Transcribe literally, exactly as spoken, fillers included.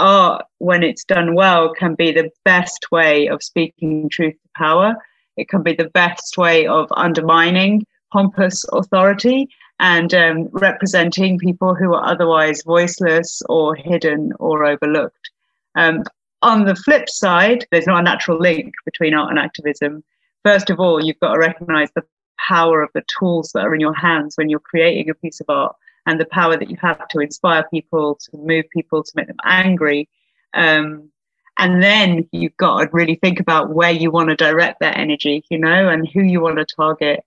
art, when it's done well, can be the best way of speaking truth to power. It can be the best way of undermining pompous authority and um, representing people who are otherwise voiceless or hidden or overlooked. Um, on the flip side, there's not a natural link between art and activism. First of all, you've got to recognise the power of the tools that are in your hands when you're creating a piece of art, and the power that you have to inspire people, to move people, to make them angry. Um, and then you've got to really think about where you want to direct that energy, you know, and who you want to target